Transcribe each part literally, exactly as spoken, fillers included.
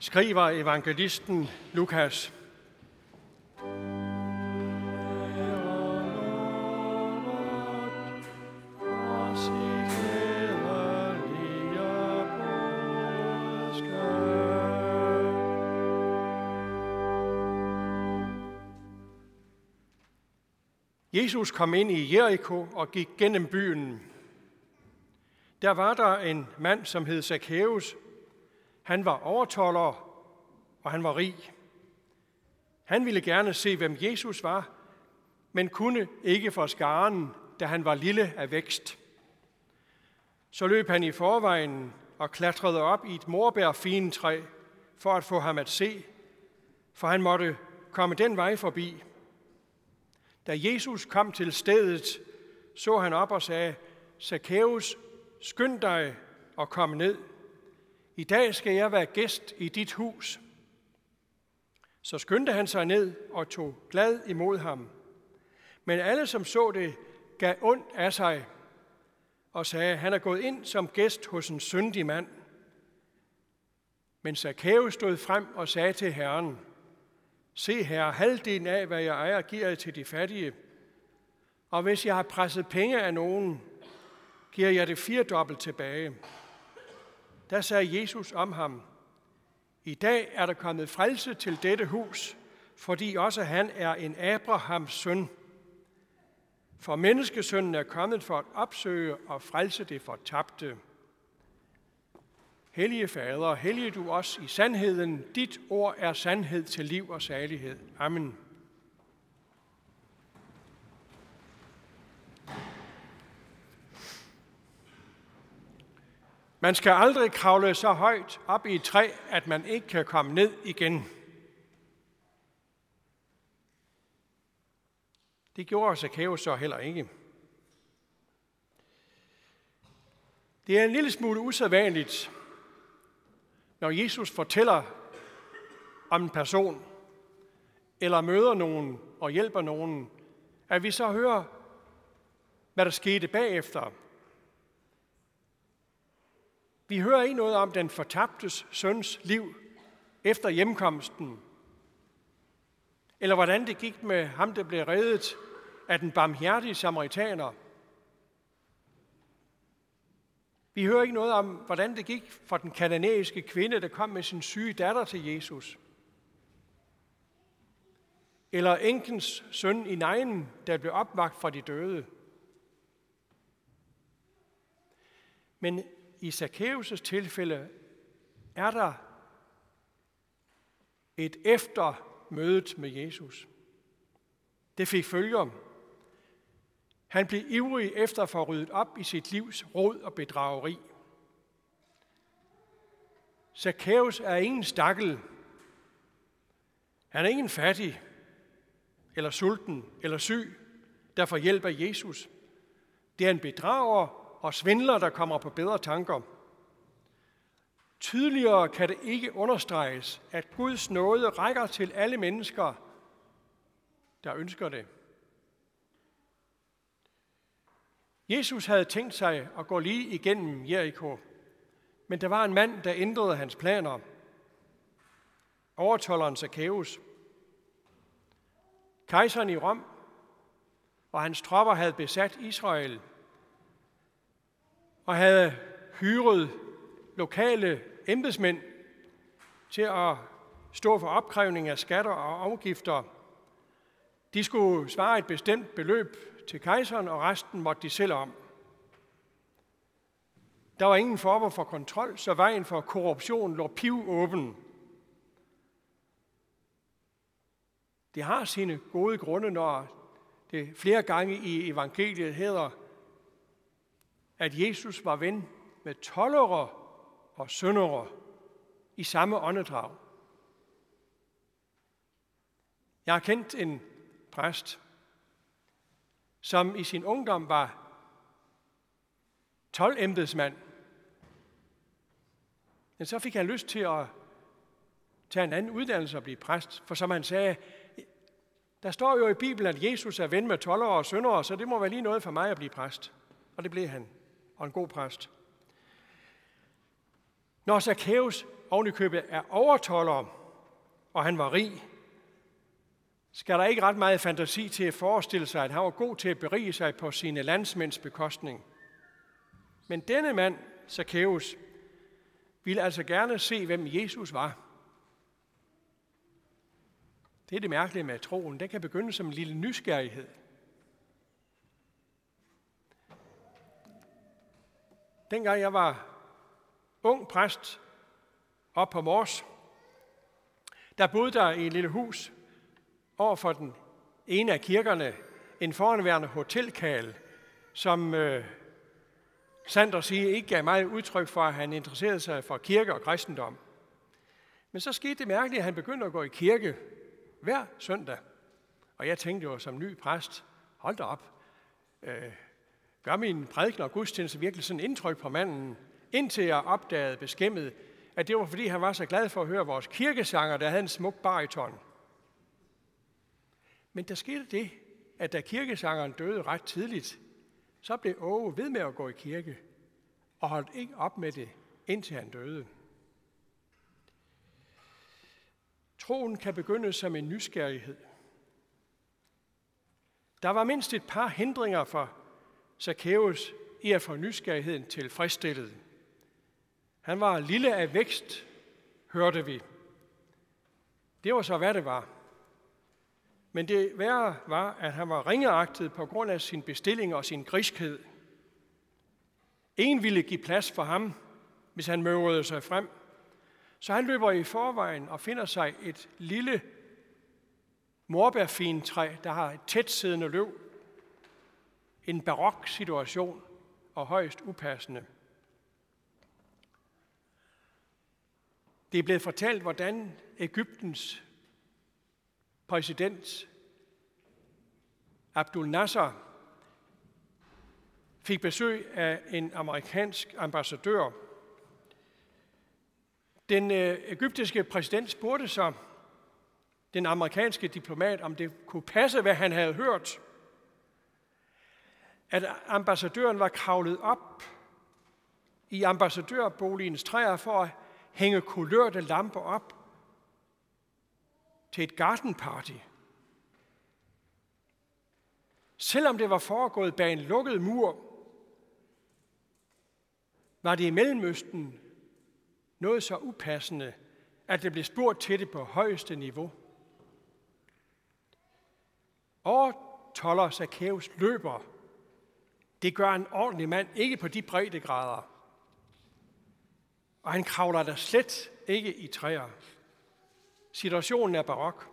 skriver evangelisten Lukas. Jesus kom ind i Jeriko og gik gennem byen. Der var der en mand, som hed Zakæus. Han var overtolder, og han var rig. Han ville gerne se, hvem Jesus var, men kunne ikke for skaren, da han var lille af vækst. Så løb han i forvejen og klatrede op i et morbærfigentræ for at få ham at se, for han måtte komme den vej forbi. Da Jesus kom til stedet, så han op og sagde, Zakæus, skynd dig og kom ned. I dag skal jeg være gæst i dit hus. Så skyndte han sig ned og tog glad imod ham. Men alle, som så det, gav ondt af sig og sagde, han er gået ind som gæst hos en syndig mand. Men Zakæus stod frem og sagde til Herren, se, Herre, halvdelen af, hvad jeg ejer, giver jeg til de fattige. Og hvis jeg har presset penge af nogen, giver jeg det firedobbelt tilbage. Der sagde Jesus om ham, i dag er der kommet frelse til dette hus, fordi også han er en Abrahams søn. For menneskesønnen er kommet for at opsøge og frelse det fortabte. Hellige Fader, hellige du os i sandheden. Dit ord er sandhed til liv og salighed. Amen. Man skal aldrig kravle så højt op i et træ, at man ikke kan komme ned igen. Det gjorde Zakæus så heller ikke. Det er en lille smule usædvanligt, når Jesus fortæller om en person, eller møder nogen og hjælper nogen, at vi så hører, hvad der skete bagefter. Vi hører ikke noget om den fortabtes søns liv efter hjemkomsten, eller hvordan det gik med ham, der blev reddet af den barmhjertige samaritaner. Vi hører ikke noget om, hvordan det gik for den kananæiske kvinde, der kom med sin syge datter til Jesus. Eller enkens søn i Nain, der blev opvakt fra de døde. Men i Zakæus' tilfælde er der et eftermødet med Jesus. Det fik følger. Han blev ivrig efter at få ryddet op i sit livs rod og bedrageri. Zakæus er ingen stakkel. Han er ingen fattig, eller sulten, eller syg, der får hjælp af Jesus. Det er en bedrager og svindler, der kommer på bedre tanker. Tydeligere kan det ikke understreges, at Guds nåde rækker til alle mennesker, der ønsker det. Jesus havde tænkt sig at gå lige igennem Jeriko, men der var en mand, der ændrede hans planer. Overtolderen Zakæus. Kejseren i Rom og hans tropper havde besat Israel og havde hyret lokale embedsmænd til at stå for opkrævning af skatter og afgifter. De skulle svare et bestemt beløb til kejseren, og resten måtte de selv om. Der var ingen form for kontrol, så vejen for korruption lå pivåben. Det har sine gode grunde, når det flere gange i evangeliet hedder, at Jesus var ven med toldere og syndere i samme åndedrag. Jeg har kendt en præst, som i sin ungdom var tolvembedsmand. Men så fik han lyst til at tage en anden uddannelse og blive præst, for som han sagde, der står jo i Bibelen, at Jesus er ven med toldere og syndere, så det må være lige noget for mig at blive præst. Og det blev han, og en god præst. Når Zakæus oven i købet er overtolder, og han var rig, skal der ikke ret meget fantasi til at forestille sig, at han var god til at berige sig på sine landsmænds bekostning. Men denne mand, Zakæus, ville altså gerne se, hvem Jesus var. Det er det mærkelige med troen. Den kan begynde som en lille nysgerrighed. Dengang jeg var ung præst op på Mors, der boede der i et lille hus over for den ene af kirkerne, en foranværende hotelkale, som øh, Sandra siger ikke gav meget udtryk for, at han interesserede sig for kirke og kristendom. Men så skete det mærkeligt, at han begyndte at gå i kirke hver søndag. Og jeg tænkte jo som ny præst, hold da op, øh, gør min prædiken og gudstjeneste virkelig sådan indtryk på manden, indtil jeg opdagede beskæmmet, at det var fordi, han var så glad for at høre vores kirkesanger, der havde en smuk bariton. Men der skete det, at da kirkesangeren døde ret tidligt, så blev Ove ved med at gå i kirke, og holdt ikke op med det, indtil han døde. Troen kan begynde som en nysgerrighed. Der var mindst et par hindringer for Zakæus i at få nysgerrigheden tilfredsstillet. Han var lille af vækst, hørte vi. Det var så, hvad det var. Men det værre var, at han var ringeagtet på grund af sin bestilling og sin griskhed. Ingen ville give plads for ham, hvis han møvrede sig frem. Så han løber i forvejen og finder sig et lille morbærfintræ, der har et tæt siddende løv. En barok situation og højst upassende. Det er blevet fortalt, hvordan Egyptens præsident Nasser fik besøg af en amerikansk ambassadør. Den egyptiske præsident spurgte så den amerikanske diplomat, om det kunne passe, hvad han havde hørt. At ambassadøren var kravlet op i ambassadørboligens træer for at hænge kulørte lamper op til et gardenparty. Selvom det var foregået bag en lukket mur, var det i Mellemøsten noget så upassende, at det blev spurgt til det på højeste niveau. Overtolder Zakæus løber. Det gør en ordentlig mand ikke på de breddegrader. Og han kravler der slet ikke i træer. Situationen er barok.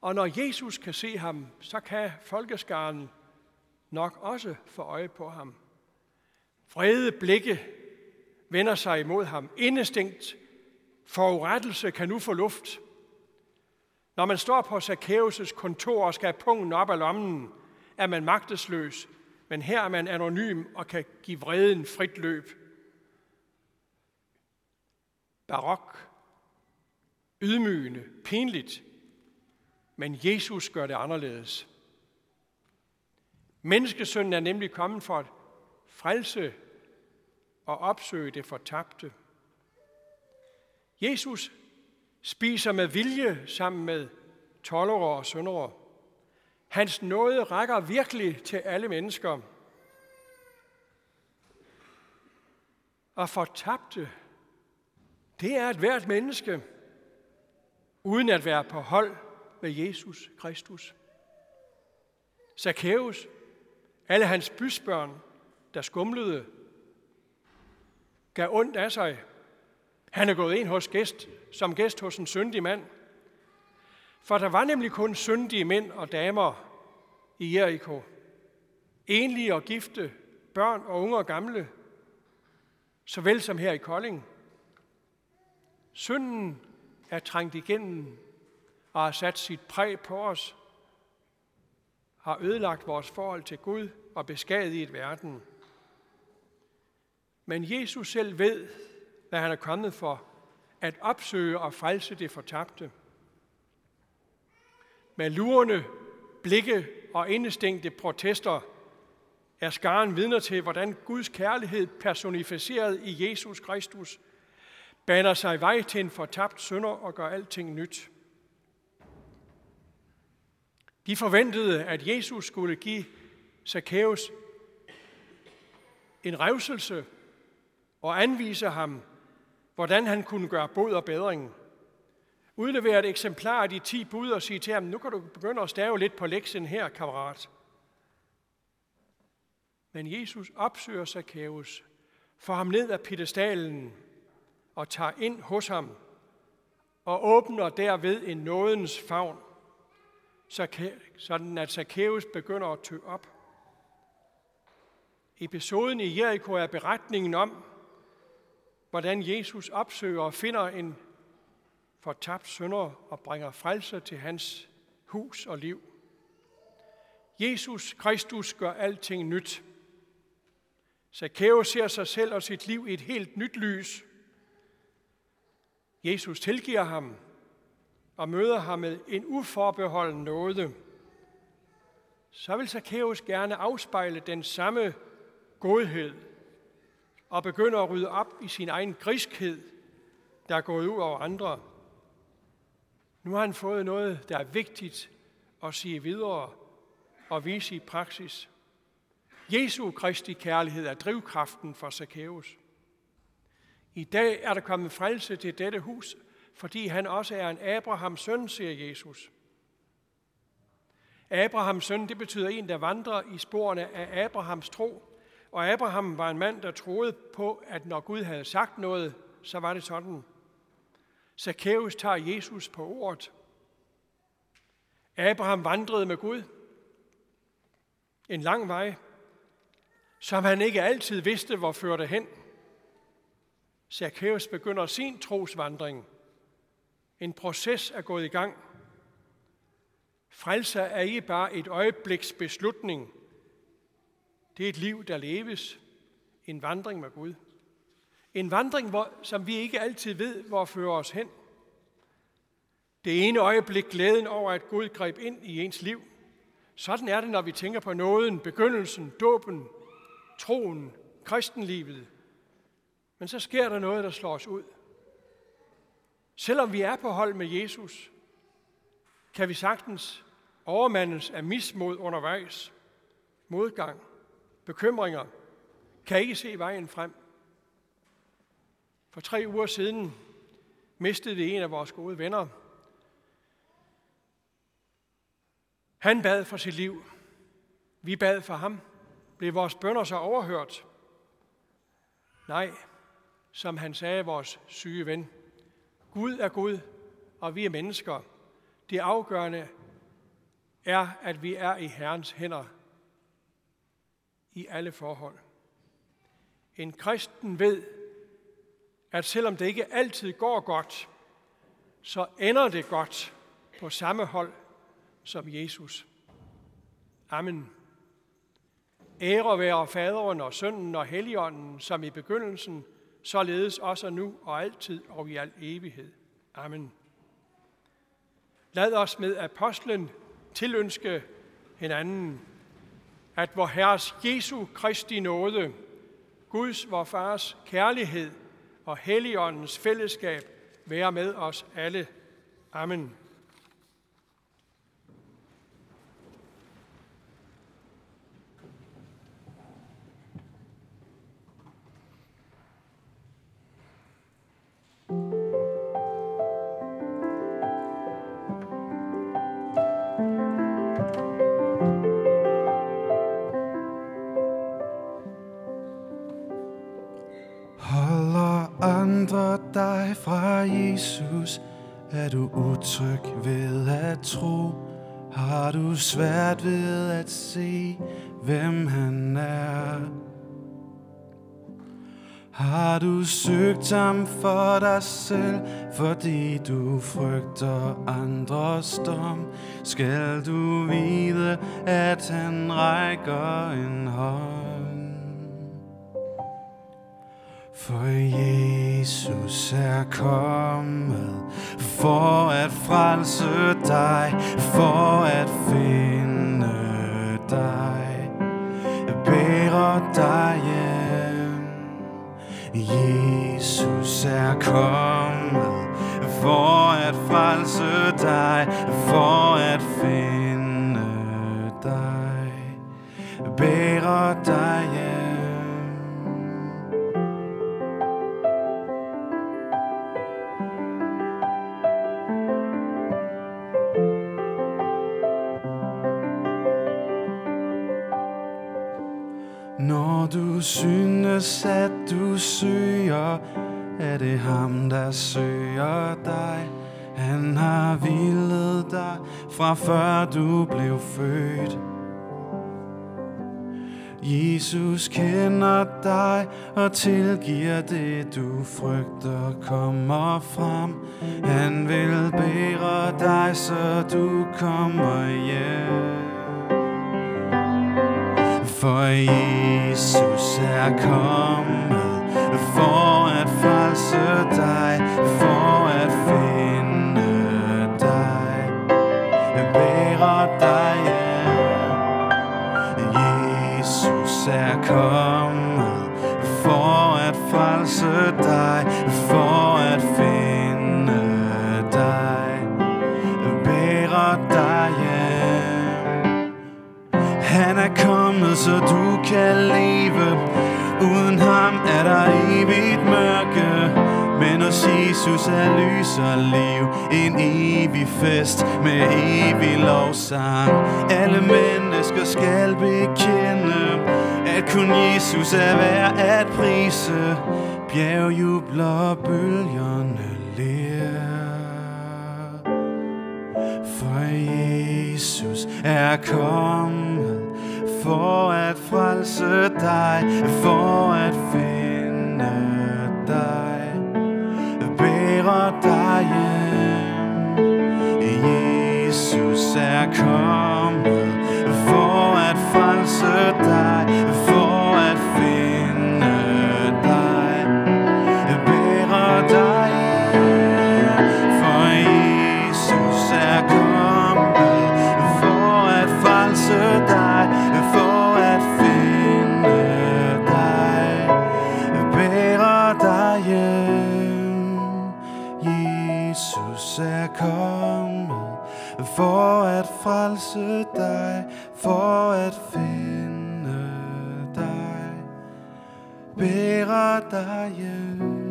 Og når Jesus kan se ham, så kan folkeskaren nok også få øje på ham. Vrede blikke vender sig imod ham. Indestængt forurettelse kan nu få luft. Når man står på Zakæus' kontor og skal have pungen op af lommen, er man magtesløs, men her er man anonym og kan give vreden frit løb. Barok, ydmygende, pinligt, men Jesus gør det anderledes. Menneskesønnen er nemlig kommet for at frelse og opsøge det fortabte. Jesus spiser med vilje sammen med toldere og syndere. Hans nåde rækker virkelig til alle mennesker. Og fortabte, det er et hvert menneske, uden at være på hold med Jesus Kristus. Zakæus, alle hans bysbørn, der skumlede, gav ondt af sig. Han er gået ind hos gæst, som gæst hos en syndig mand. For der var nemlig kun syndige mænd og damer i Jeriko. Enlige og gifte, børn og unge og gamle, såvel som her i Kolding. Synden er trængt igennem og har sat sit præg på os, har ødelagt vores forhold til Gud og beskadiget verden. Men Jesus selv ved, hvad han er kommet for, at opsøge og frelse det fortabte. Med lurende blikke og indestængte protester er skaren vidner til, hvordan Guds kærlighed personificeret i Jesus Kristus baner sig vej til en fortabt synder og gør alting nyt. De forventede, at Jesus skulle give Zakæus en revselse og anvise ham, hvordan han kunne gøre bod og bedring. Udlevere et eksemplar af de ti bud og sige til ham, nu kan du begynde at stave lidt på lektien her, kammerat. Men Jesus opsøger Zakæus, får ham ned af piedestalen og tager ind hos ham og åbner derved en nådens favn, sådan at Zakæus begynder at tø op. Episoden i Jeriko er beretningen om, hvordan Jesus opsøger og finder en fortabt synder og bringer frelse til hans hus og liv. Jesus Kristus gør alting nyt. Zakæus ser sig selv og sit liv i et helt nyt lys. Jesus tilgiver ham og møder ham med en uforbeholden nåde. Så vil Zakæus gerne afspejle den samme godhed og begynde at rydde op i sin egen griskhed, der er gået ud over andre. Nu har han fået noget, der er vigtigt at sige videre og vise i praksis. Jesu Kristi kærlighed er drivkraften for Zakæus. I dag er der kommet frelse til dette hus, fordi han også er en Abrahams søn, siger Jesus. Abrahams søn, det betyder en, der vandrer i sporene af Abrahams tro. Og Abraham var en mand, der troede på, at når Gud havde sagt noget, så var det sådan. Zakæus tager Jesus på ordet. Abraham vandrede med Gud en lang vej, som han ikke altid vidste, hvor førte hen. Zakæus begynder sin trosvandring. En proces er gået i gang. Frelse er ikke bare et øjebliks beslutning. Det er et liv, der leves. En vandring med Gud. En vandring, hvor, som vi ikke altid ved, hvor fører os hen. Det ene øjeblik glæden over, at Gud greb ind i ens liv. Sådan er det, når vi tænker på nåden, begyndelsen, dåben, troen, kristenlivet. Men så sker der noget, der slår os ud. Selvom vi er på hold med Jesus, kan vi sagtens overmandes af mismod undervejs, modgang, bekymringer, kan ikke se vejen frem. For tre uger siden mistede vi en af vores gode venner. Han bad for sit liv. Vi bad for ham. Blev vores bønner så overhørt? Nej, som han sagde, vores syge ven. Gud er Gud, og vi er mennesker. Det afgørende er, at vi er i Herrens hænder i alle forhold. En kristen ved, at selvom det ikke altid går godt, så ender det godt på samme hold som Jesus. Amen. Ære være Faderen og Sønnen og Helligånden, som i begyndelsen, således også nu og altid og i al evighed. Amen. Lad os med apostlen tilønske hinanden, at vor Herres Jesu Kristi nåde, Guds vor Fars kærlighed og Helligåndens fællesskab være med os alle. Amen. Dig fra Jesus, er du utryg ved at tro? Har du svært ved at se, hvem han er? Har du søgt ham for dig selv, fordi du frygter andres dom? Skal du vide, at han rækker en hånd? For Jesus er kommet for at frelse dig, for at finde dig. dig hjem. Jesus er kommet for at frelse dig, for at finde dig, bærer dig hjem. Når du synes, at du søger, er det ham, der søger dig. Han har hvilet dig fra før du blev født. Jesus kender dig og tilgiver det du frygter kommer frem. Han vil bære dig, så du kommer hjem. For Jesus er kommet for at frelse dig, for at finde dig, bærer dig hjem. Jesus er kommet for at frelse dig, for at finde dig, bærer dig hjem. Han er kommet, så du kan leve. Uden ham er der evigt mørke, men hos Jesus er lys og liv. En evig fest med evig lovsang. Alle mennesker skal bekende, at kun Jesus er værd at prise. Bjerg jubler, bølgerne ler, for Jesus er kommet for at frelse dig, for at finde dig, bærer dig hjem. Jesus er kommet for at frelse dig, for at finde dig, bærer dig hjem. For Jesus er kommet for at frelse dig, for at finde dig, bærer dig hjem. Jesus er kommet for at frelse dig, for at finde dig, bærer dig hjem.